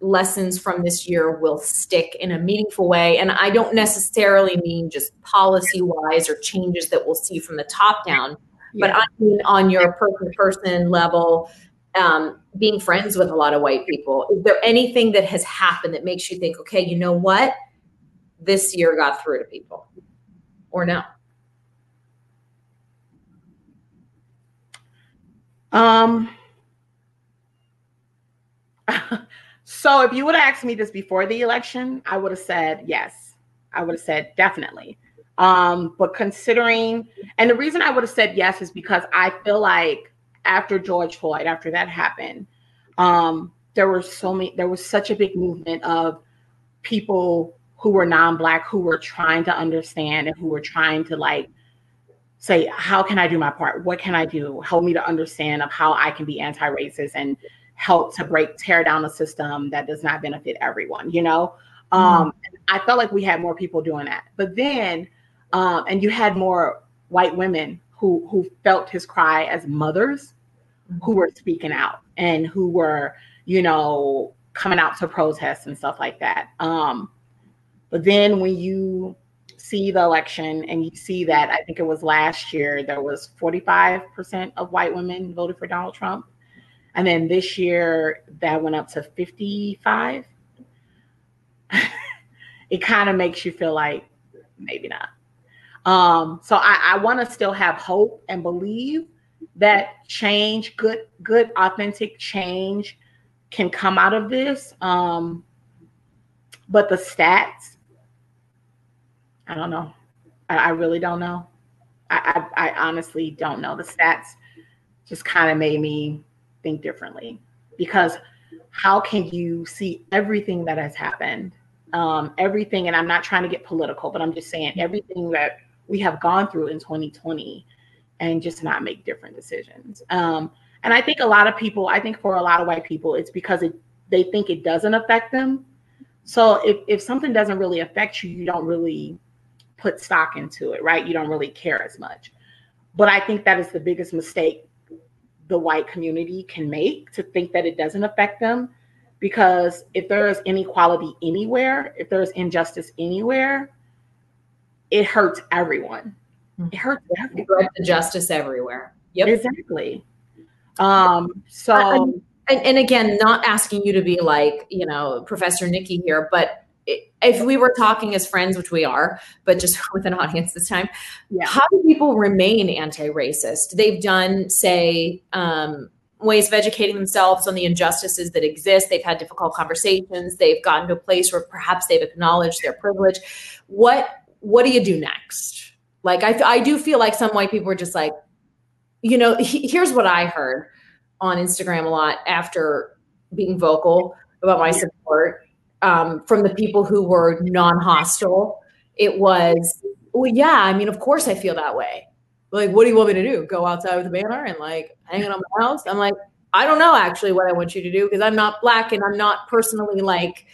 lessons from this year will stick in a meaningful way? And I don't necessarily mean just policy wise or changes that we'll see from the top down, Yeah. But I mean, on your person-to-person level, um, being friends with a lot of white people, is there anything that has happened that makes you think, okay, you know what? This year got through to people, or no? Um. So if you would have asked me this before the election, I would have said yes. I would have said definitely. Um, but considering, and the reason I would have said yes is because I feel like after George Floyd, after that happened, um, there were so many, there was such a big movement of people who were non-Black, who were trying to understand and who were trying to like say, how can I do my part? What can I do? Help me to understand of how I can be anti-racist and help to break, tear down a system that does not benefit everyone, you know? Um, mm-hmm. I felt like we had more people doing that. But then, um, and you had more white women who, who felt his cry as mothers, mm-hmm. who were speaking out and who were, you know, coming out to protests and stuff like that. Um, but then when you see the election and you see that, I think it was last year, there was forty-five percent of white women voted for Donald Trump. And then this year that went up to fifty-five. It kind of makes you feel like maybe not. Um, so I, I want to still have hope and believe that change, good, good, authentic change can come out of this. Um, but the stats, I don't know. I, I really don't know. I, I, I honestly don't know. The stats just kind of made me think differently, because how can you see everything that has happened, um, everything, and I'm not trying to get political, but I'm just saying everything that we have gone through in twenty twenty and just not make different decisions. Um, and I think a lot of people, I think for a lot of white people, it's because it, they think it doesn't affect them. So if, if something doesn't really affect you, you don't really put stock into it, right? You don't really care as much. But I think that is the biggest mistake the white community can make, to think that it doesn't affect them, because if there is inequality anywhere, if there is injustice anywhere, it hurts everyone. It hurts everyone. The justice everywhere. Yep. Exactly. Um, so, um, and, and again, not asking you to be like, you know, Professor Nikki here, but if we were talking as friends, which we are, but just with an audience this time, yeah. How do people remain anti-racist? They've done, say, um, ways of educating themselves on the injustices that exist. They've had difficult conversations. They've gotten to a place where perhaps they've acknowledged their privilege. What What do you do next? Like, I, I do feel like some white people are just like, you know, he, here's what I heard on Instagram a lot after being vocal about my support. Um, from the people who were non-hostile, it was, well, yeah, I mean, of course I feel that way. Like, what do you want me to do? Go outside with a banner and like hang it on my house? I'm like, I don't know actually what I want you to do, because I'm not Black and I'm not personally like,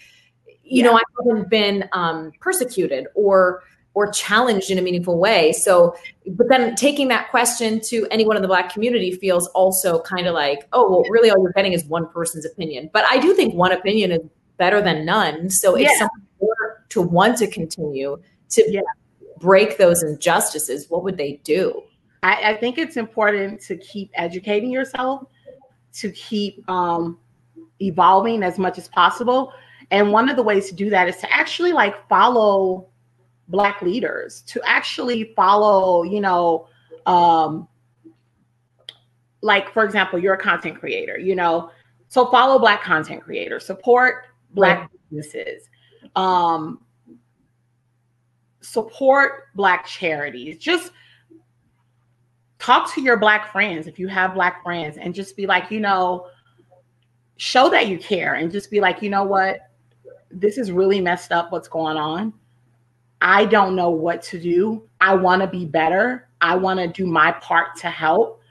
you yeah. know, I haven't been um, persecuted or or challenged in a meaningful way. So, but then taking that question to anyone in the Black community feels also kind of like, oh, well, really all you're getting is one person's opinion. But I do think one opinion is better than none. So if yeah. someone were to want to continue to yeah. break those injustices, what would they do? I, I think it's important to keep educating yourself, to keep um, evolving as much as possible. And one of the ways to do that is to actually like follow Black leaders, to actually follow, you know, um, like, for example, you're a content creator, you know, so follow Black content creators, support Black businesses, um, support Black charities. Just talk to your Black friends if you have Black friends, and just be like, you know, show that you care, and just be like, you know what, this is really messed up what's going on. I don't know what to do. I want to be better. I want to do my part to help.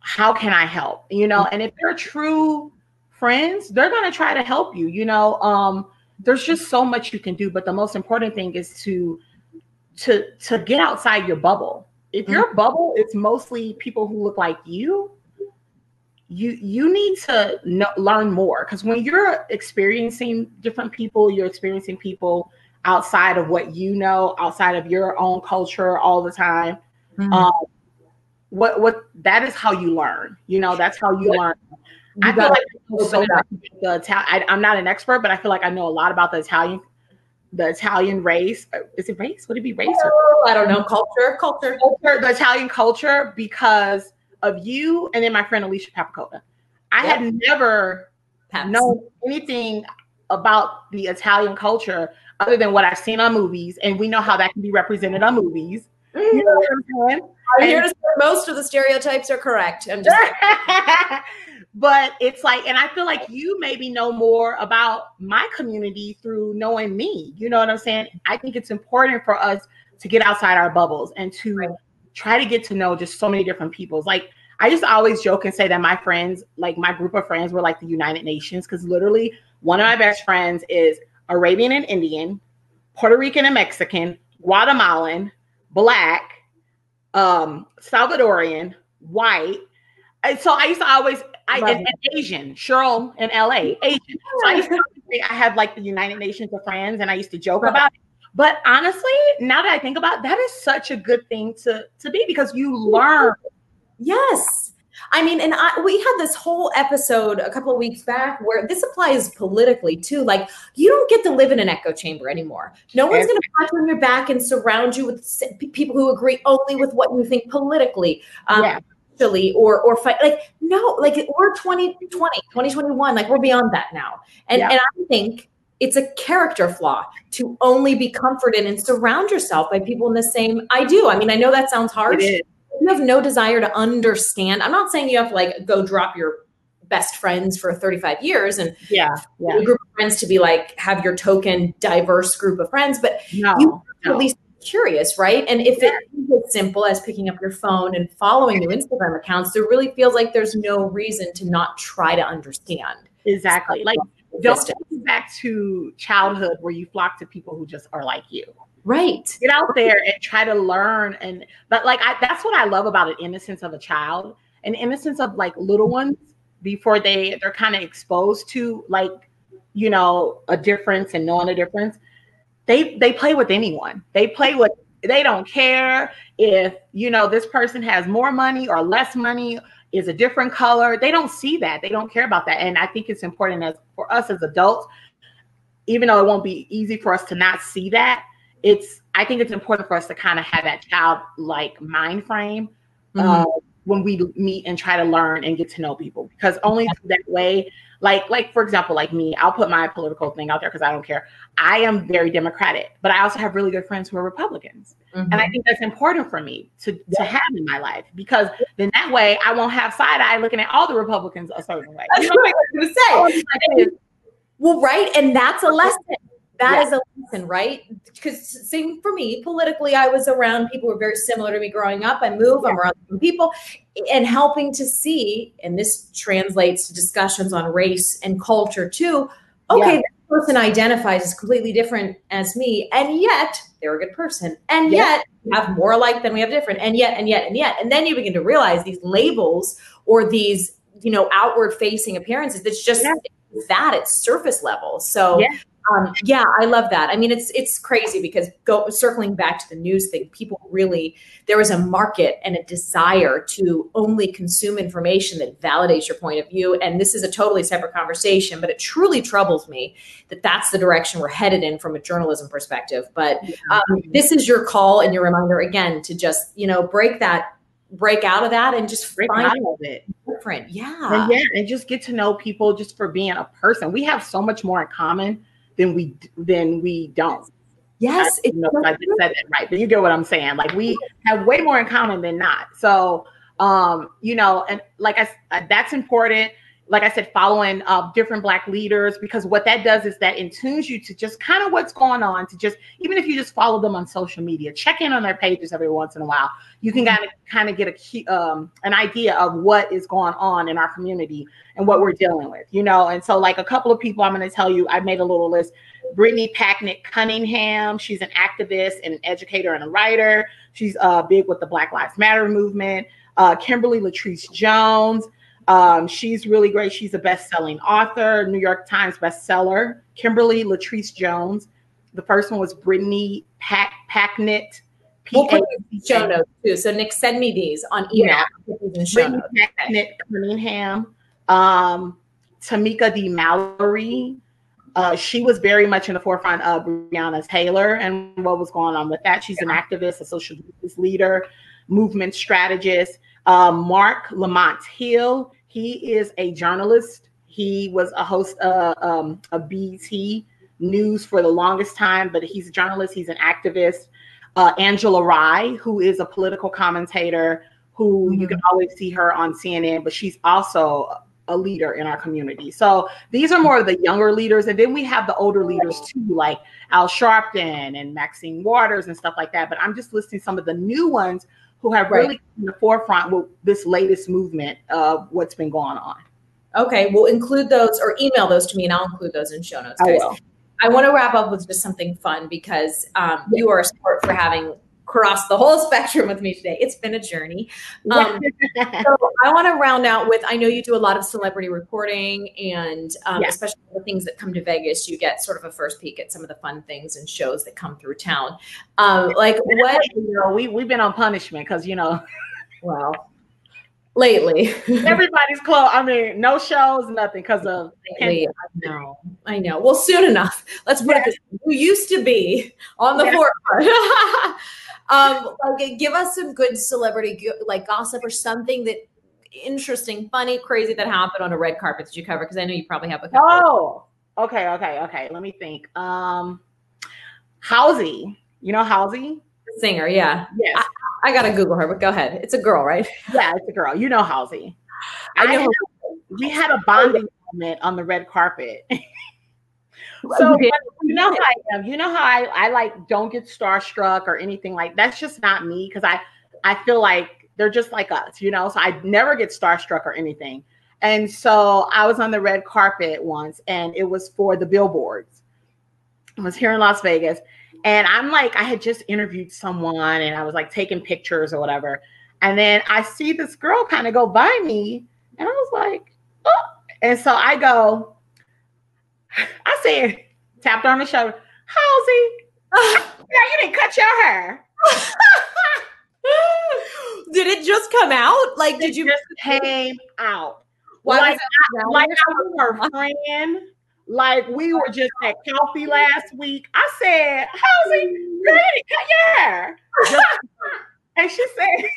How can I help? You know, and if you're true friends, they're going to try to help you, you know, um, there's just so much you can do. But the most important thing is to, to, to get outside your bubble. If your mm-hmm. bubble is mostly people who look like you, you, you need to know, learn more. Cause when you're experiencing different people, you're experiencing people outside of what you know, outside of your own culture all the time. Mm-hmm. Um, what what that is how you learn. You know, that's how you learn. You I feel like I know so about the Italian. I, I'm not an expert, but I feel like I know a lot about the Italian, the Italian race. Is it race? Would it be race? Oh, I don't know. Culture, culture, culture. The Italian culture, because of you, and then my friend Alicia Papacoda. I yep. had never Paps. known anything about the Italian culture other than what I've seen on movies, and we know how that can be represented on movies. Mm-hmm. You know what I'm saying? I'm here to say most of the stereotypes are correct. I'm just But it's like, and I feel like you maybe know more about my community through knowing me. You know what I'm saying? I think it's important for us to get outside our bubbles and to right. try to get to know just so many different peoples. Like, I just always joke and say that my friends, like my group of friends, were like the United Nations, because literally one of my best friends is Arabian and Indian, Puerto Rican and Mexican, Guatemalan, Black, um, Salvadorian, white. And so I used to always, I right. and, and Asian, Cheryl in L A, Asian. So I used to say I have like the United Nations of friends, and I used to joke right. about it. But honestly, now that I think about it, that is such a good thing to, to be, because you learn. Yes. I mean, and I, we had this whole episode a couple of weeks back where this applies politically too. Like, you don't get to live in an echo chamber anymore. No one's going to pat you on your back and surround you with people who agree only with what you think politically, um, yeah. actually, or, or fight. Like, no, like we're twenty twenty, twenty twenty-one, like we're beyond that now. And, yeah. and I think it's a character flaw to only be comforted and surround yourself by people in the same. I do. I mean, I know that sounds harsh. You have no desire to understand. I'm not saying you have to like go drop your best friends for thirty-five years and yeah, yeah. a group of friends to be like, have your token diverse group of friends, but no, you no. at least curious, right? And if yeah. it's as simple as picking up your phone and following new Instagram accounts, there really feels like there's no reason to not try to understand. Exactly. Like, don't go back to childhood where you flock to people who just are like you. Right. Get out there and try to learn. And, but like, I, that's what I love about an innocence of a child, an innocence of like little ones before they, they're kind of exposed to like, you know, a difference and knowing a difference. They, they play with anyone. They play with, they don't care if, you know, this person has more money or less money, is a different color. They don't see that. They don't care about that. And I think it's important as for us as adults, even though it won't be easy for us to not see that, It's. I think it's important for us to kind of have that childlike mind frame mm-hmm. uh, when we meet and try to learn and get to know people, because only that way, like, like for example, like me, I'll put my political thing out there because I don't care. I am very Democratic, but I also have really good friends who are Republicans. Mm-hmm. And I think that's important for me to, yeah. to have in my life, because then that way I won't have side eye looking at all the Republicans a certain way. That's what I was going to say. Well, right. And that's a lesson. That yeah. is a lesson, right? Because same for me, politically, I was around people who were very similar to me growing up. I move, yeah. I'm around people, and helping to see, and this translates to discussions on race and culture too. Okay, yeah. that person identifies as completely different as me, and yet they're a good person. And yeah. yet we have more alike than we have different. And yet, and yet, and yet. And then you begin to realize these labels or these, you know, outward facing appearances. That's just yeah. that at surface level. So yeah. Um, yeah, I love that. I mean, it's it's crazy because go circling back to the news thing, people really, there is a market and a desire to only consume information that validates your point of view. And this is a totally separate conversation, but it truly troubles me that that's the direction we're headed in from a journalism perspective. But um, this is your call and your reminder again to just, you know, break that, break out of that and just break find out of it. Different. Yeah. And yeah. And just get to know people just for being a person. We have so much more in common Then we then we don't. Yes, I don't know if I just said that right, but you get what I'm saying. Like, we have way more in common than not. So, um, you know, and like I, that's important. Like I said, following uh, different Black leaders, because what that does is that it tunes you to just kind of what's going on. To just, even if you just follow them on social media, check in on their pages every once in a while, you can kind of kind of get a key, um, an idea of what is going on in our community and what we're dealing with, you know. And so, like, a couple of people I'm going to tell you, I made a little list. Brittany Packnett Cunningham, she's an activist and an educator and a writer. She's uh, big with the Black Lives Matter movement. Uh, Kimberly Latrice Jones. Um, she's really great. She's a best-selling author, New York Times bestseller. Kimberly Latrice Jones. The first one was Brittany Pack Packnett We'll put in show notes too. So Nick, send me these on email. Yeah. Brittany Packnett Cunningham, um, Tamika D. Mallory. Uh, she was very much in the forefront of Breonna Taylor and what was going on with that. She's yeah. an activist, a social justice leader, movement strategist. Uh, Mark Lamont Hill. He is a journalist. He was a host of um, a B E T News for the longest time, but he's a journalist. He's an activist. Uh, Angela Rye, who is a political commentator, who mm-hmm. you can always see her on C N N, but she's also a leader in our community. So these are more of the younger leaders. And then we have the older leaders too, like Al Sharpton and Maxine Waters and stuff like that. But I'm just listing some of the new ones who have really right. come to the forefront with this latest movement of what's been going on. Okay, we'll include those or email those to me and I'll include those in show notes, guys. I will. I want to wrap up with just something fun because um, you are a sport for having crossed the whole spectrum with me today. It's been a journey. Um, so I want to round out with, I know you do a lot of celebrity reporting and um, yes. especially the things that come to Vegas, you get sort of a first peek at some of the fun things and shows that come through town. Um, like what? You know, we, we've been on punishment because, you know, well, lately, everybody's closed. I mean, no shows, nothing because of. Lately, I know, I know. Well, soon enough. Let's put yes. it. This, who used to be on the yes. forefront. um, like, give us some good celebrity like gossip or something that interesting, funny, crazy that happened on a red carpet that you cover because I know you probably have a couple. Oh, okay, okay, okay. Let me think. Um, Halsey, you know Halsey, the singer, yeah, yes. I, I gotta Google her, but go ahead. It's a girl, right? Yeah, it's a girl. You know Halsey. I, I know. Had, we had a bonding moment on the red carpet. So yeah. you know how I am. You know how I, I like don't get starstruck or anything like that's just not me because I I feel like they're just like us, you know. So I never get starstruck or anything. And so I was on the red carpet once, and it was for the billboards. I was here in Las Vegas. And I'm like, I had just interviewed someone and I was like taking pictures or whatever. And then I see this girl kind of go by me and I was like, oh. And so I go, I said, tapped on the shoulder, Halsey, oh, you didn't cut your hair. Did it just come out? Like, did it you? Just came out. Why like, I, like I was her friend. Like we were just at coffee last week. I said, Halsey, girl, you didn't cut your hair. And she said,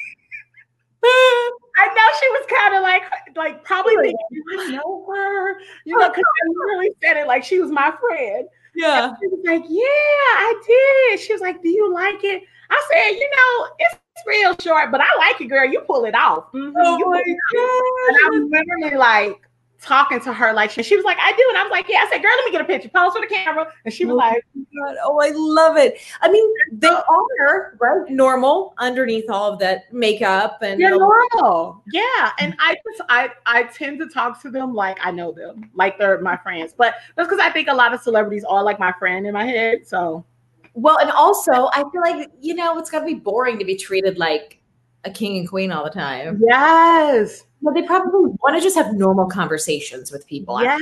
I know she was kind of like, like probably thinking, do I know her? You know, because I really said it like she was my friend. Yeah. And she was like, yeah, I did. She was like, do you like it? I said, you know, it's real short, but I like it, girl. You pull it off. Mm-hmm. Oh you my God. And I'm literally like, talking to her like she, she was like I do and I was like yeah I said girl let me get a picture pose for the camera and she was oh like God. Oh I love it. I mean they are right normal underneath all of that makeup and they're normal yeah and I just I I tend to talk to them like I know them like they're my friends but that's because I think a lot of celebrities are like my friend in my head so well and also I feel like you know it's gotta be boring to be treated like a king and queen all the time yes. Well, they probably want to just have normal conversations with people. Yes.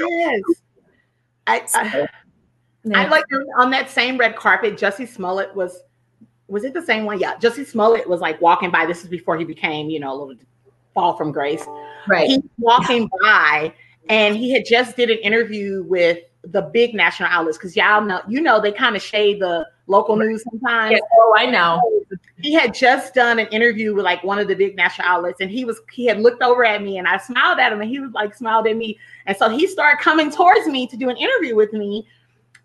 I, I, yeah. I like on that same red carpet, Jussie Smollett was, was it the same one? Yeah. Jussie Smollett was like walking by. This is before he became, you know, a little fall from grace. Right. He was walking by and he had just did an interview with the big national outlets. Cause y'all know, you know, they kind of shade the local news sometimes. Yeah, oh, I know. He had just done an interview with like one of the big national outlets and he was, he had looked over at me and I smiled at him and he was like smiled at me. And so he started coming towards me to do an interview with me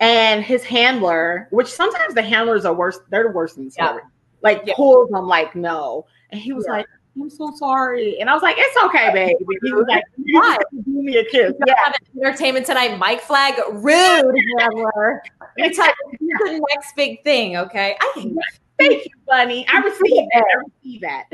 and his handler, which sometimes the handlers are worse. They're the worst in yeah. like yeah. pulls him like, no. And he was yeah. like, I'm so sorry. And I was like, it's okay, baby. And he was like, you just have to give me a kiss. Yeah. Entertainment Tonight, Mike Flag, rude handler. It's like the next big thing, okay? I hate that. Thank you, Bunny. I receive that. I receive that.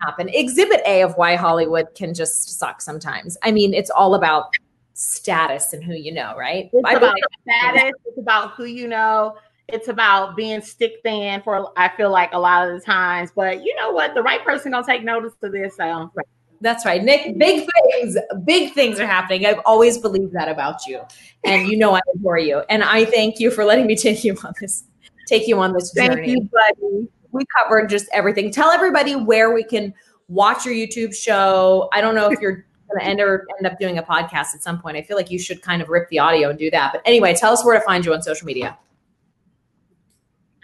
Happen. Exhibit A of why Hollywood can just suck sometimes. I mean, it's all about status and who you know, right? It's I about status. It's about who you know. It's about being stick thin for, I feel like, a lot of the times. But you know what? The right person gonna take notice to this. So. Right. That's right, Nick. Big things, big things are happening. I've always believed that about you, and you know I adore you. And I thank you for letting me take you on this, take you on this journey. Thank you, buddy. we covered just everything. Tell everybody where we can watch your YouTube show. I don't know if you're going to end or end up doing a podcast at some point. I feel like you should kind of rip the audio and do that. But anyway, tell us where to find you on social media.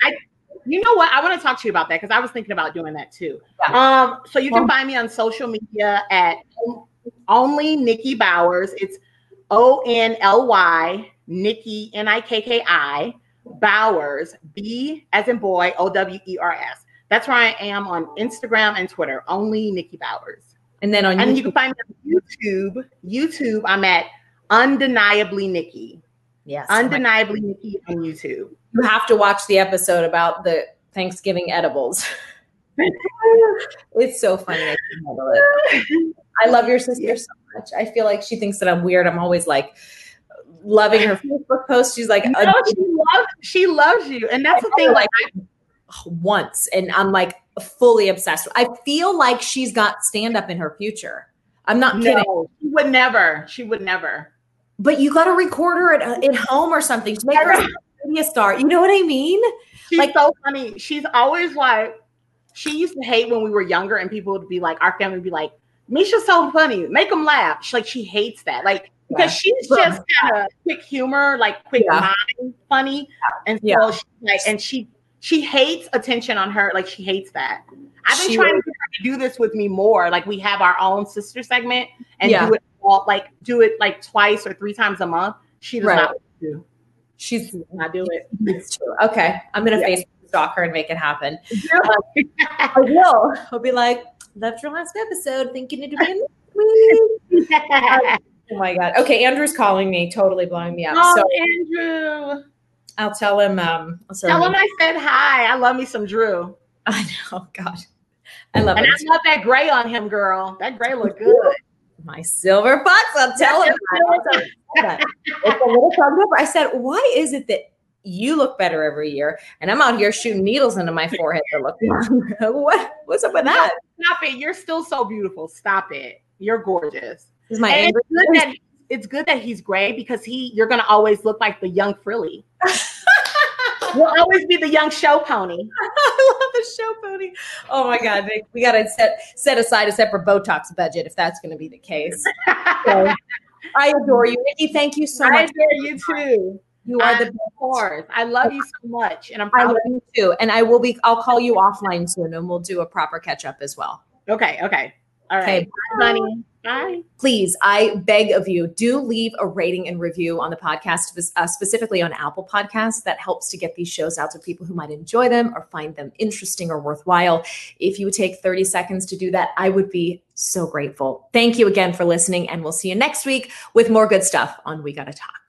I, you know what? I want to talk to you about that because I was thinking about doing that too. Yeah. Um, so you can find me on social media at Only Nikki Bowers. It's O N L Y Nikki, N I K K I, Bowers, B as in boy, O W E R S. That's where I am on Instagram and Twitter, Only Nikki Bowers. And then on YouTube. And you can find me on YouTube. YouTube, I'm at Undeniably Nikki. Yes. Undeniably Nikki on YouTube. You have to watch the episode about the Thanksgiving edibles. It's so funny. I can handle it. I love your sister yeah. so much. I feel like she thinks that I'm weird. I'm always like loving her Facebook posts. She's like, no, she loves, she loves you. And that's I the thing. Like, once. And I'm like fully obsessed. I feel like she's got stand up in her future. I'm not kidding. No, she would never. She would never. But you got to record her at, at home or something to make her a media star. You know what I mean? She's like, so funny. She's always like, she used to hate when we were younger and people would be like, our family would be like, Misha's so funny. Make them laugh. She, like, she hates that. Like, because yeah. she's just kind of quick humor, like quick yeah. mind, funny. And so yeah. she, like, and she, she hates attention on her. Like, she hates that. I've been she trying is. to do this with me more. Like, we have our own sister segment and yeah. do it all, like do it like twice or three times a month. She does right. not do. She's she does not do it. It's true. Okay, I'm gonna yeah. Facebook stalk her and make it happen. Yeah. Um, I will. I'll be like, that's your last episode. Think you need to be in this week. Oh my god. Okay, Andrew's calling me. Totally blowing me up. Oh, so Andrew. I'll tell him. Um, I'll tell him I said hi. I love me some Drew. I know. God, I love it. And him. I love that gray on him, girl. That gray look good. My silver fox. I'm telling you. I said, why is it that you look better every year, and I'm out here shooting needles into my forehead to look better? What? What's up with that? Stop it. You're still so beautiful. Stop it. You're gorgeous. Is my and angry? It's good that he's gray because he, you're going to always look like the young frilly. You'll always be the young show pony. I love the show pony. Oh my God. We got to set, set aside a separate Botox budget if that's going to be the case. So, I adore you. Nikki, thank you so I much. I adore you too. You are I'm the best. I love you so much. And I'm proud I love of you too. And I will be, I'll call you offline soon and we'll do a proper catch up as well. Okay. Okay. All right. Okay. Bye, honey. Bye. Please, I beg of you, do leave a rating and review on the podcast, uh, specifically on Apple Podcasts. That helps to get these shows out to people who might enjoy them or find them interesting or worthwhile. If you would take thirty seconds to do that, I would be so grateful. Thank you again for listening, and we'll see you next week with more good stuff on We Gotta Talk.